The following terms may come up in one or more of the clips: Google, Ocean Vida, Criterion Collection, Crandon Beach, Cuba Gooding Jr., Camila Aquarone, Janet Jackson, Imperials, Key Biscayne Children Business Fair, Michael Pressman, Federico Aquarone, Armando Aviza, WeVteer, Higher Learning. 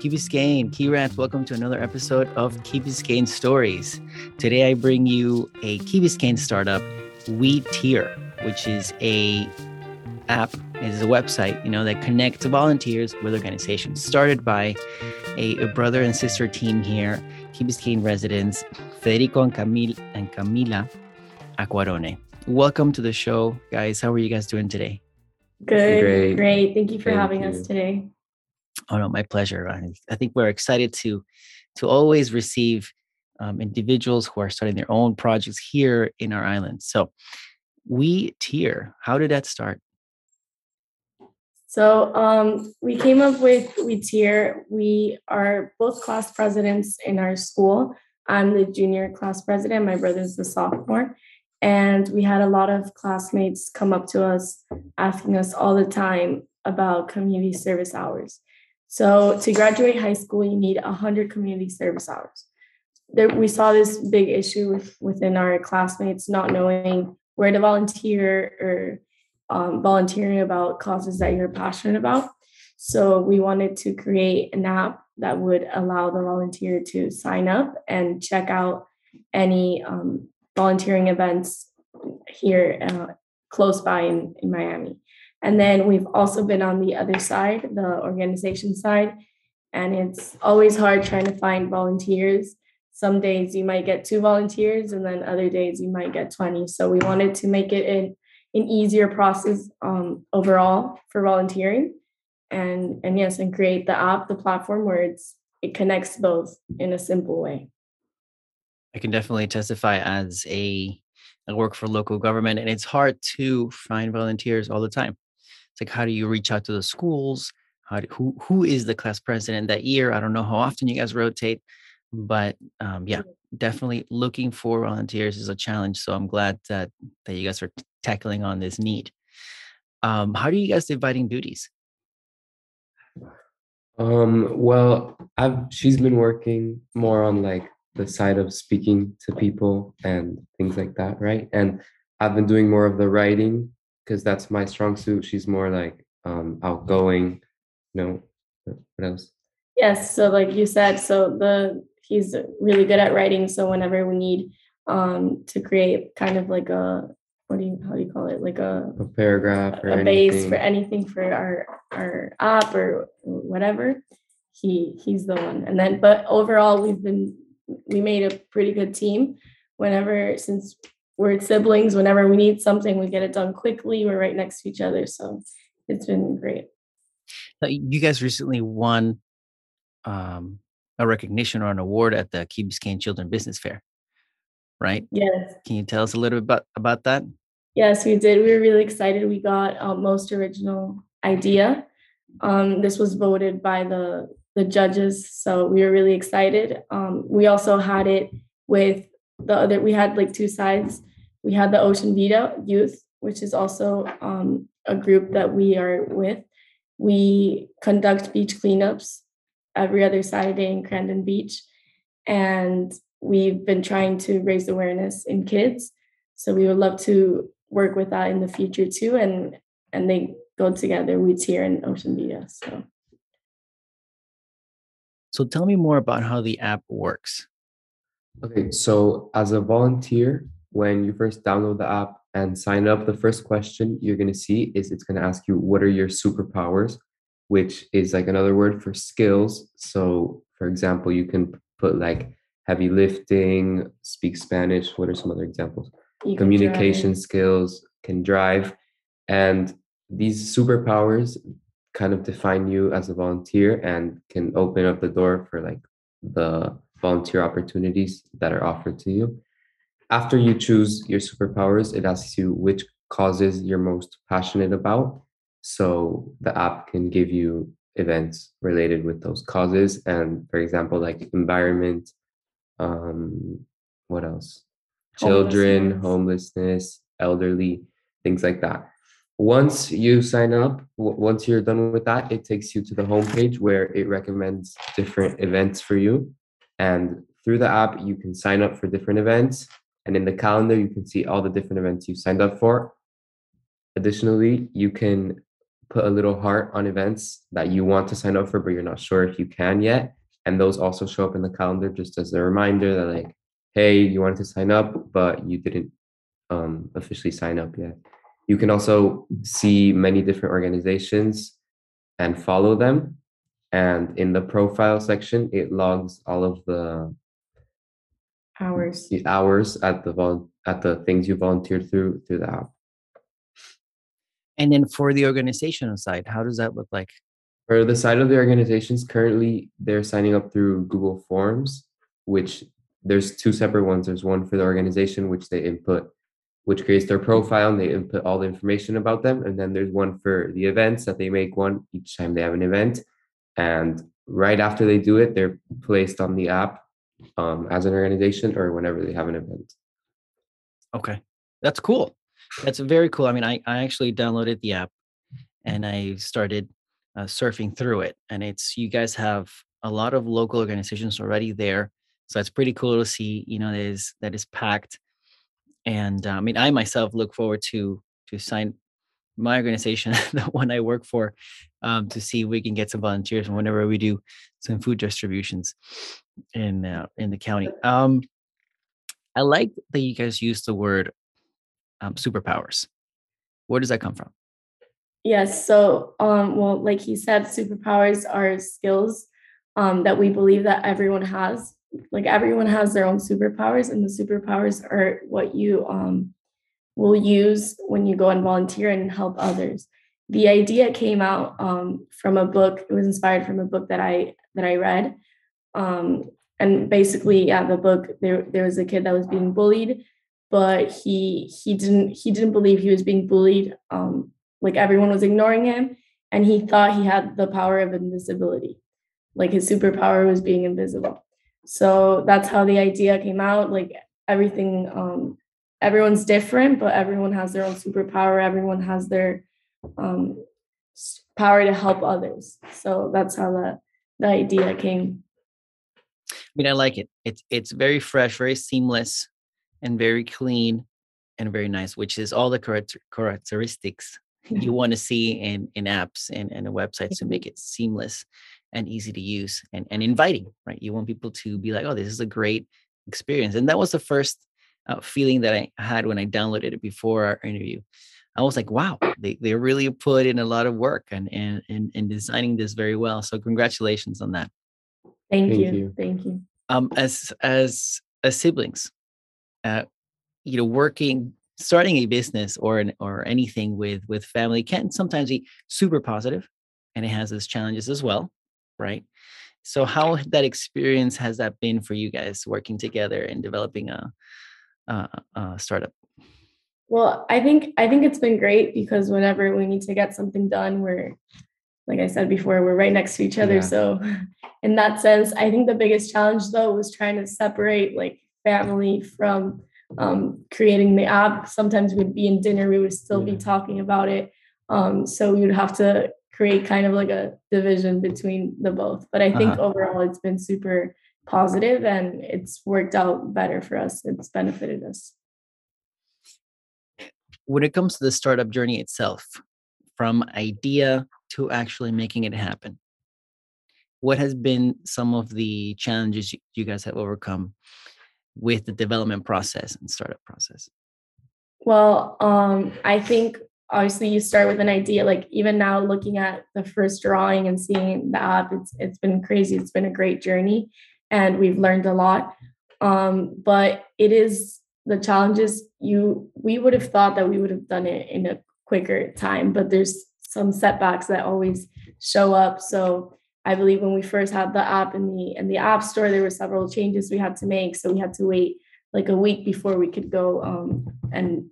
Key Biscayne, Key Rants, welcome to another episode of Key Biscayne Stories. Today I bring you a Key Biscayne startup, WeVteer, which is a website, that connects volunteers with organizations. Started by a brother and sister team here, Key Biscayne residents, Federico and Camila Aquarone. Welcome to the show, guys. How are you guys doing today? Good. Great. Thank you for having us today. Oh, no, my pleasure. I think we're excited to always receive individuals who are starting their own projects here in our island. So WeVteer, how did that start? So we came up with WeVteer. We are both class presidents in our school. I'm the junior class president. My brother's the sophomore. And we had a lot of classmates come up to us, asking us all the time about community service hours. So to graduate high school, you need 100 community service hours. We saw this big issue within our classmates, not knowing where to volunteer or volunteering about causes that you're passionate about. So we wanted to create an app that would allow the volunteer to sign up and check out any volunteering events here close by in Miami. And then we've also been on the other side, the organization side, and it's always hard trying to find volunteers. Some days you might get 2 volunteers, and then other days you might get 20. So we wanted to make it an easier process overall for volunteering, and create the app, the platform where it connects both in a simple way. I can definitely testify as I work for local government, and it's hard to find volunteers all the time. It's like, how do you reach out to the schools? Who is the class president that year? I don't know how often you guys rotate, but definitely looking for volunteers is a challenge. So I'm glad that you guys are tackling on this need. How do you guys dividing duties? Well, she's been working more on the side of speaking to people and things like that, right? And I've been doing more of the writing because that's my strong suit. She's more outgoing, what else? Yes, so like you said, he's really good at writing. So whenever we need to create kind of a paragraph or a base for anything for our app or whatever, he's the one. And then, but overall, we made a pretty good team. Since we're siblings, whenever we need something, we get it done quickly. We're right next to each other. So it's been great. You guys recently won a recognition or an award at the Key Biscayne Children Business Fair, right? Yes. Can you tell us a little bit about that? Yes, we did. We were really excited. We got most original idea. This was voted by the judges, so we were really excited. We also had it with we had 2 sides. We had the Ocean Vida youth, which is also a group that we are with. We conduct beach cleanups every other Saturday in Crandon Beach, and we've been trying to raise awareness in kids. So we would love to work with that in the future too, and they go together, WeVteer and Ocean Vida. So tell me more about how the app works. Okay, so as a volunteer, when you first download the app and sign up, the first question you're going to see is it's going to ask you, what are your superpowers, which is another word for skills. So for example, you can put heavy lifting, speak Spanish. What are some other examples? Communication skills, can drive. And these superpowers kind of define you as a volunteer and can open up the door for the volunteer opportunities that are offered to you. After you choose your superpowers, it asks you which causes you're most passionate about. So the app can give you events related with those causes. And for example, environment, what else? Children, homelessness, elderly, things like that. Once you sign up, once you're done with that, it takes you to the homepage where it recommends different events for you. And through the app, you can sign up for different events. And in the calendar, you can see all the different events you've signed up for. Additionally, you can put a little heart on events that you want to sign up for, but you're not sure if you can yet. And those also show up in the calendar just as a reminder that like, hey, you wanted to sign up, but you didn't officially sign up yet. You can also see many different organizations and follow them. And in the profile section, it logs all of the hours, at the things you volunteered through the app. And then for the organizational side, how does that look like? For the side of the organizations, currently they're signing up through Google Forms, which there's two separate ones. There's one for the organization, which they input, which creates their profile and they input all the information about them. And then there's one for the events that they make one each time they have an event. And right after they do it, they're placed on the app as an organization or whenever they have an event. Okay, that's cool. That's very cool. I mean, I actually downloaded the app and I started surfing through it. And it's, you guys have a lot of local organizations already there. So it's pretty cool to see, you know, that is packed. And I mean, I myself look forward to sign my organization, the one I work for, to see if we can get some volunteers and whenever we do some food distributions in the county. I like that you guys use the word superpowers. Where does that come from? Yes. So, well, like he said, superpowers are skills that we believe that everyone has. Like everyone has their own superpowers, and the superpowers are what you will use when you go and volunteer and help others. The idea came out from a book. It was inspired from a book that I read. And basically, yeah, the book, there was a kid that was being bullied, but he didn't believe he was being bullied. Like everyone was ignoring him, and he thought he had the power of invisibility. Like his superpower was being invisible. So that's how the idea came out. Like everything, everyone's different, but everyone has their own superpower. Everyone has their power to help others. So that's how the idea came. I mean, I like it. It's very fresh, very seamless, and very clean, and very nice, which is all the characteristics you want to see in apps and websites to make it seamless and easy to use and inviting, right? You want people to be like, oh, this is a great experience. And that was the first feeling that I had when I downloaded it before our interview. I was like, wow, they really put in a lot of work and designing this very well. So congratulations on that. Thank you. Thank you. As siblings, you know, starting a business or anything with family can sometimes be super positive, and it has its challenges as well, right? So how that experience has that been for you guys working together and developing a startup? Well, I think it's been great because whenever we need to get something done, we're, like I said before, we're right next to each other. Yeah. So in that sense, I think the biggest challenge though was trying to separate like family from creating the app. Sometimes we'd be in dinner, we would still be talking about it. So we would have to create kind of like a division between the both. But I think overall it's been super positive and it's worked out better for us. It's benefited us. When it comes to the startup journey itself, from idea to actually making it happen, what has been some of the challenges you guys have overcome with the development process and startup process? Well, I think obviously you start with an idea. Like even now looking at the first drawing and seeing the app, it's been crazy. It's been a great journey and we've learned a lot. But it is the challenges we would have thought that we would have done it in a quicker time, but there's some setbacks that always show up. So I believe when we first had the app in the app store, there were several changes we had to make. So we had to wait like a week before we could go and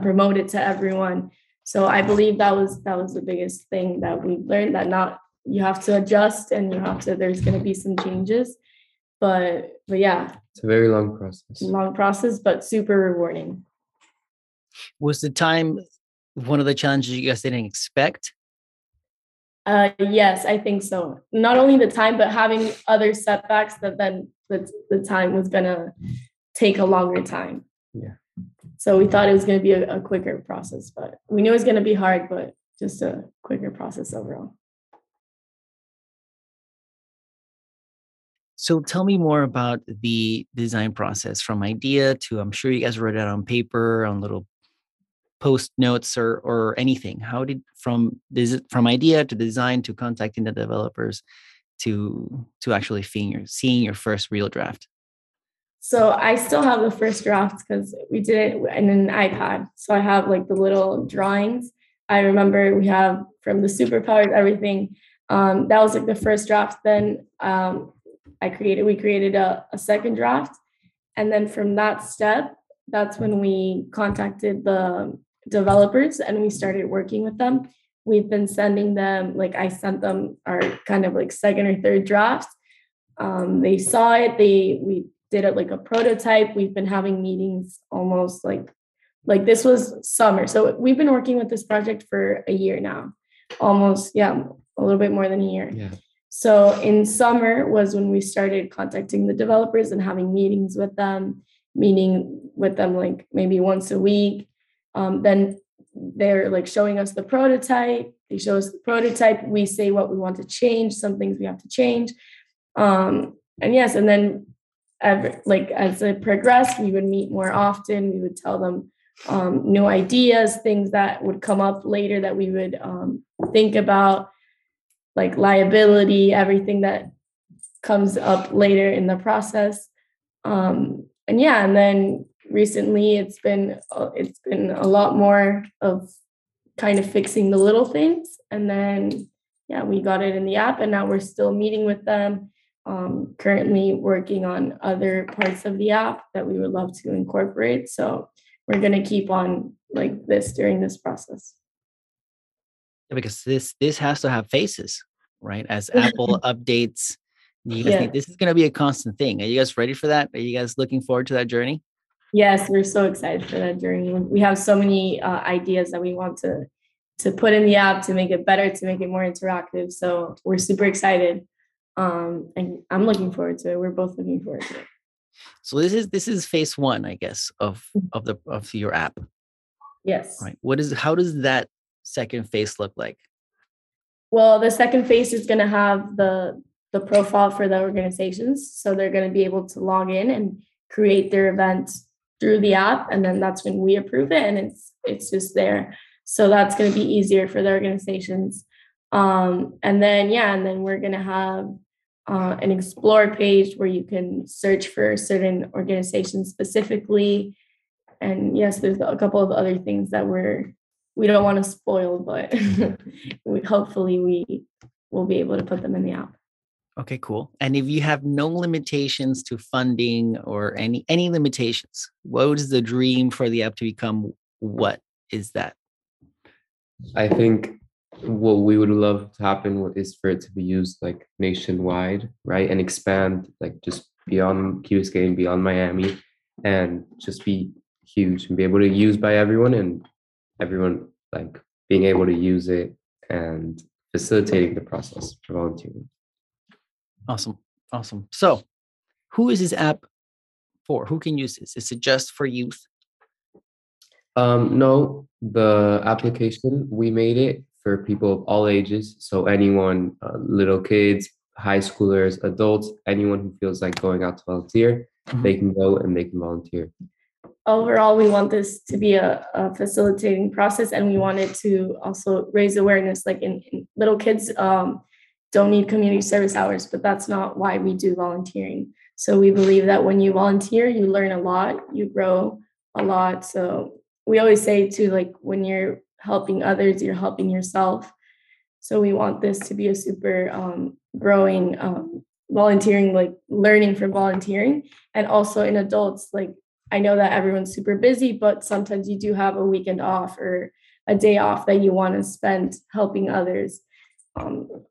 promote it to everyone. So I believe that was the biggest thing that we learned, that you have to adjust and there's going to be some changes, but yeah, it's a very long process, but super rewarding. Was the time one of the challenges you guys didn't expect? Yes, I think so. Not only the time, but having other setbacks that then the time was going to take a longer time. Yeah. So we thought it was going to be a quicker process, but we knew it was going to be hard, but just a quicker process overall. So tell me more about the design process, from idea to, I'm sure you guys wrote it on paper, on little post notes or anything. How did, from idea to design to contacting the developers to actually seeing your first real draft? So I still have the first drafts because we did it in an iPad. So I have like the little drawings. I remember we have from the superpowers, everything. That was like the first draft. Then we created a second draft. And then from that step, that's when we contacted the developers and we started working with them. We've been sending them, like I sent them our kind of like second or third drafts. They saw it. We did it like a prototype. We've been having meetings almost like this was summer. So we've been working with this project for a year now, almost, yeah, a little bit more than a year. Yeah. So in summer was when we started contacting the developers and having meetings with them, like maybe once a week. Then they're like showing us the prototype. They show us the prototype. We say what we want to change, some things we have to change. As it progressed, we would meet more often. We would tell them new ideas, things that would come up later that we would think about, like liability, everything that comes up later in the process. And then recently it's been a lot more of kind of fixing the little things. And then, yeah, we got it in the app and now we're still meeting with them. Currently working on other parts of the app that we would love to incorporate. So we're going to keep on like this during this process. Yeah, because this has to have phases, right? As Apple updates, you guys think this is going to be a constant thing. Are you guys ready for that? Are you guys looking forward to that journey? Yes, we're so excited for that journey. We have so many ideas that we want to put in the app to make it better, to make it more interactive. So we're super excited. And I'm looking forward to it. We're both looking forward to it. So this is phase one, I guess, of your app. Yes. Right. How does that second phase look like? Well, the second phase is going to have the profile for the organizations. So they're going to be able to log in and create their events through the app. And then that's when we approve it and it's just there. So that's going to be easier for the organizations. And then we're going to have an explore page where you can search for certain organizations specifically. And yes, there's a couple of other things that we don't want to spoil, but hopefully we will be able to put them in the app. Okay, cool. And if you have no limitations to funding or any limitations, what is the dream for the app to become? What is that? I think what we would love to happen is for it to be used like nationwide, right? And expand like just beyond Key Biscayne, beyond Miami, and just be huge and be able to use by everyone, and everyone like being able to use it and facilitating the process for volunteering. Awesome. So who is this app for? Who can use this? Is it just for youth? No, the application, we made it for people of all ages. So anyone, little kids, high schoolers, adults, anyone who feels like going out to volunteer, they can go and they can volunteer. Overall, we want this to be a facilitating process, and we want it to also raise awareness. Like in little kids don't need community service hours, but that's not why we do volunteering. So we believe that when you volunteer, you learn a lot, you grow a lot. So we always say too, like when you're helping others, you're helping yourself. So we want this to be a super growing volunteering, like learning from volunteering. And also in adults, like I know that everyone's super busy, but sometimes you do have a weekend off or a day off that you want to spend helping others.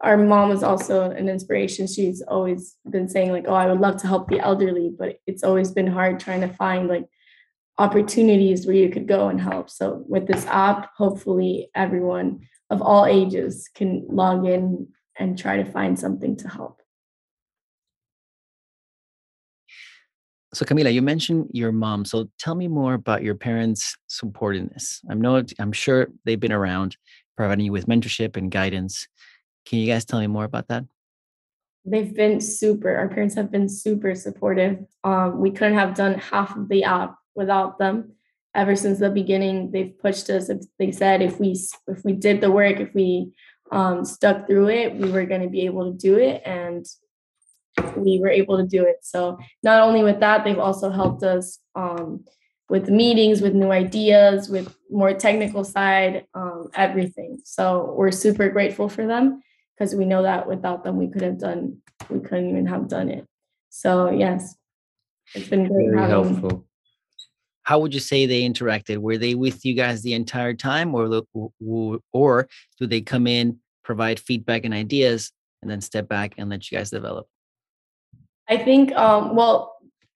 Our mom is also an inspiration. She's always been saying like, oh, I would love to help the elderly, but it's always been hard trying to find like opportunities where you could go and help. So with this app, hopefully everyone of all ages can log in and try to find something to help. So Camila, you mentioned your mom. So tell me more about your parents' support in this. I'm sure they've been around providing you with mentorship and guidance. Can you guys tell me more about that? They've been super. Our parents have been super supportive. We couldn't have done half of the app without them. Ever since the beginning, they've pushed us. They said if we did the work, if we stuck through it, we were going to be able to do it, and we were able to do it. So not only with that, they've also helped us with meetings, with new ideas, with more technical side, everything. So we're super grateful for them, because we know that without them, we couldn't even have done it. So yes, it's been great. Very helpful. How would you say they interacted? Were they with you guys the entire time, or do they come in, provide feedback and ideas, and then step back and let you guys develop? I think,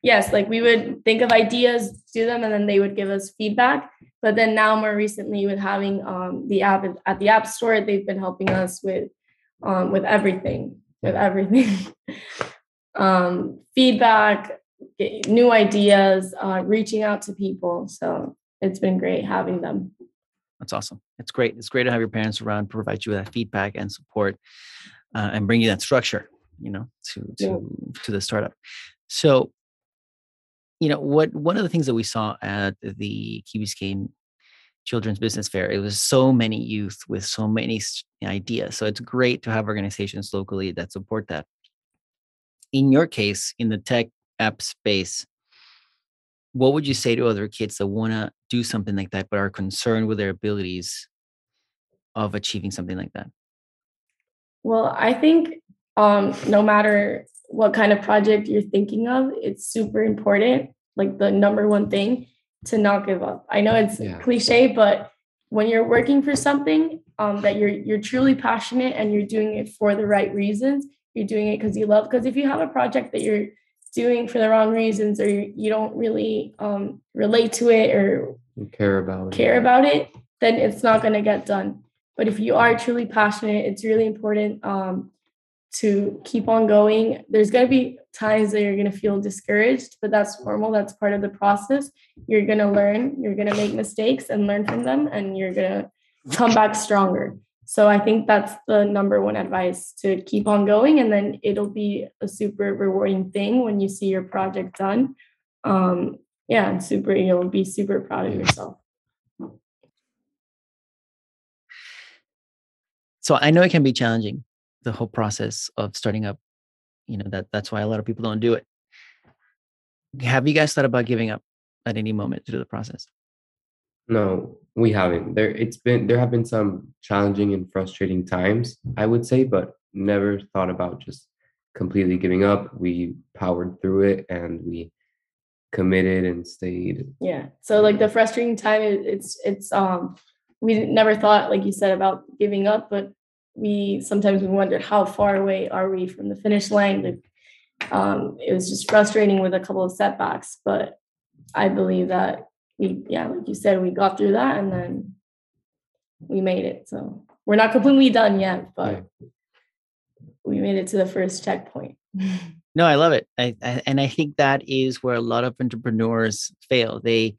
yes, like we would think of ideas, do them, and then they would give us feedback. But then now more recently with having the app at the App Store, they've been helping us with everything, feedback, new ideas, reaching out to people. So it's been great having them. That's awesome. It's great. It's great to have your parents around, provide you with that feedback and support, and bring you that structure, to the startup. So, one of the things that we saw at the Key Biscayne Children's Business Fair, it was so many youth with so many ideas. So it's great to have organizations locally that support that. In your case, in the tech app space, what would you say to other kids that want to do something like that but are concerned with their abilities of achieving something like that? Well, I think no matter what kind of project you're thinking of, it's super important, like the number one thing, to not give up. I know it's cliche, but when you're working for something that you're truly passionate and you're doing it for the right reasons, you're doing it because you love, because if you have a project that you're doing for the wrong reasons, or you don't really relate to it or care about it, then it's not going to get done. But if you are truly passionate, it's really important to keep on going. There's going to be times that you're going to feel discouraged, but that's normal. That's part of the process. You're going to learn, you're going to make mistakes and learn from them, and you're going to come back stronger. So I think that's the number one advice, to keep on going. And then it'll be a super rewarding thing when you see your project done. You'll be super proud of yourself. So I know it can be challenging, the whole process of starting up. That's why a lot of people don't do it. Have you guys thought about giving up at any moment through the process? No, we haven't. There have been some challenging and frustrating times, I would say, but never thought about just completely giving up. We powered through it and we committed and stayed. Yeah. So like the frustrating time, it's we never thought, like you said, about giving up, but we sometimes wondered how far away are we from the finish line. It was just frustrating with a couple of setbacks, but I believe that like you said, we got through that and then we made it. So we're not completely done yet, but we made it to the first checkpoint. No, I love it. I think that is where a lot of entrepreneurs fail. They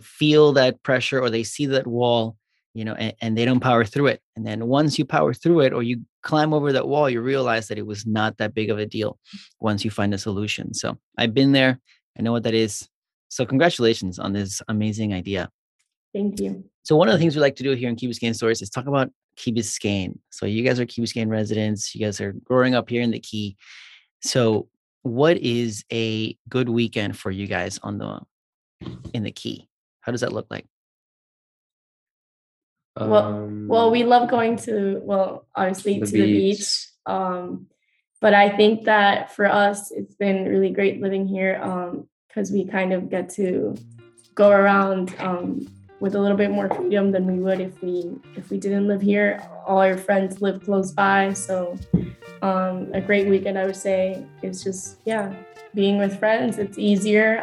feel that pressure, or they see that wall, and they don't power through it. And then once you power through it, or you climb over that wall, you realize that it was not that big of a deal once you find a solution. So I've been there. I know what that is. So congratulations on this amazing idea. Thank you. So one of the things we like to do here in Key Biscayne Stories is talk about Key Biscayne. So you guys are Key Biscayne residents. You guys are growing up here in the Key. So what is a good weekend for you guys in the Key? How does that look like? Well, we love going to the beach. But I think that for us, it's been really great living here because we kind of get to go around with a little bit more freedom than we would if we didn't live here. All our friends live close by, so a great weekend, I would say, is just being with friends. It's easier,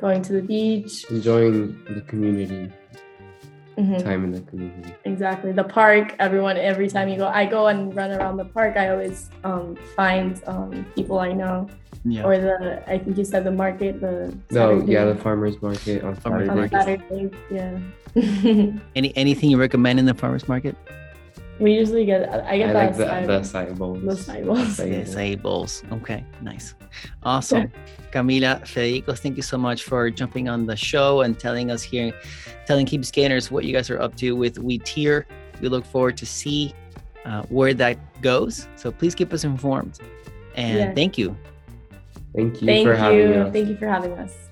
going to the beach, enjoying the community. mm-hmm. time in the community. Exactly. The park, everyone, every time you go, I go and run around the park. I always find people I know. Yeah. Or I think you said the market, the farmer's market on Saturdays. Yeah. Anything you recommend in the farmer's market? We usually get the side bowls. The side bowls. Okay, nice. Awesome. Camila, Federico, thank you so much for jumping on the show and telling Key Biscayners what you guys are up to with WeVteer. We look forward to see where that goes. So please keep us informed. And thank you. Thank you for having us.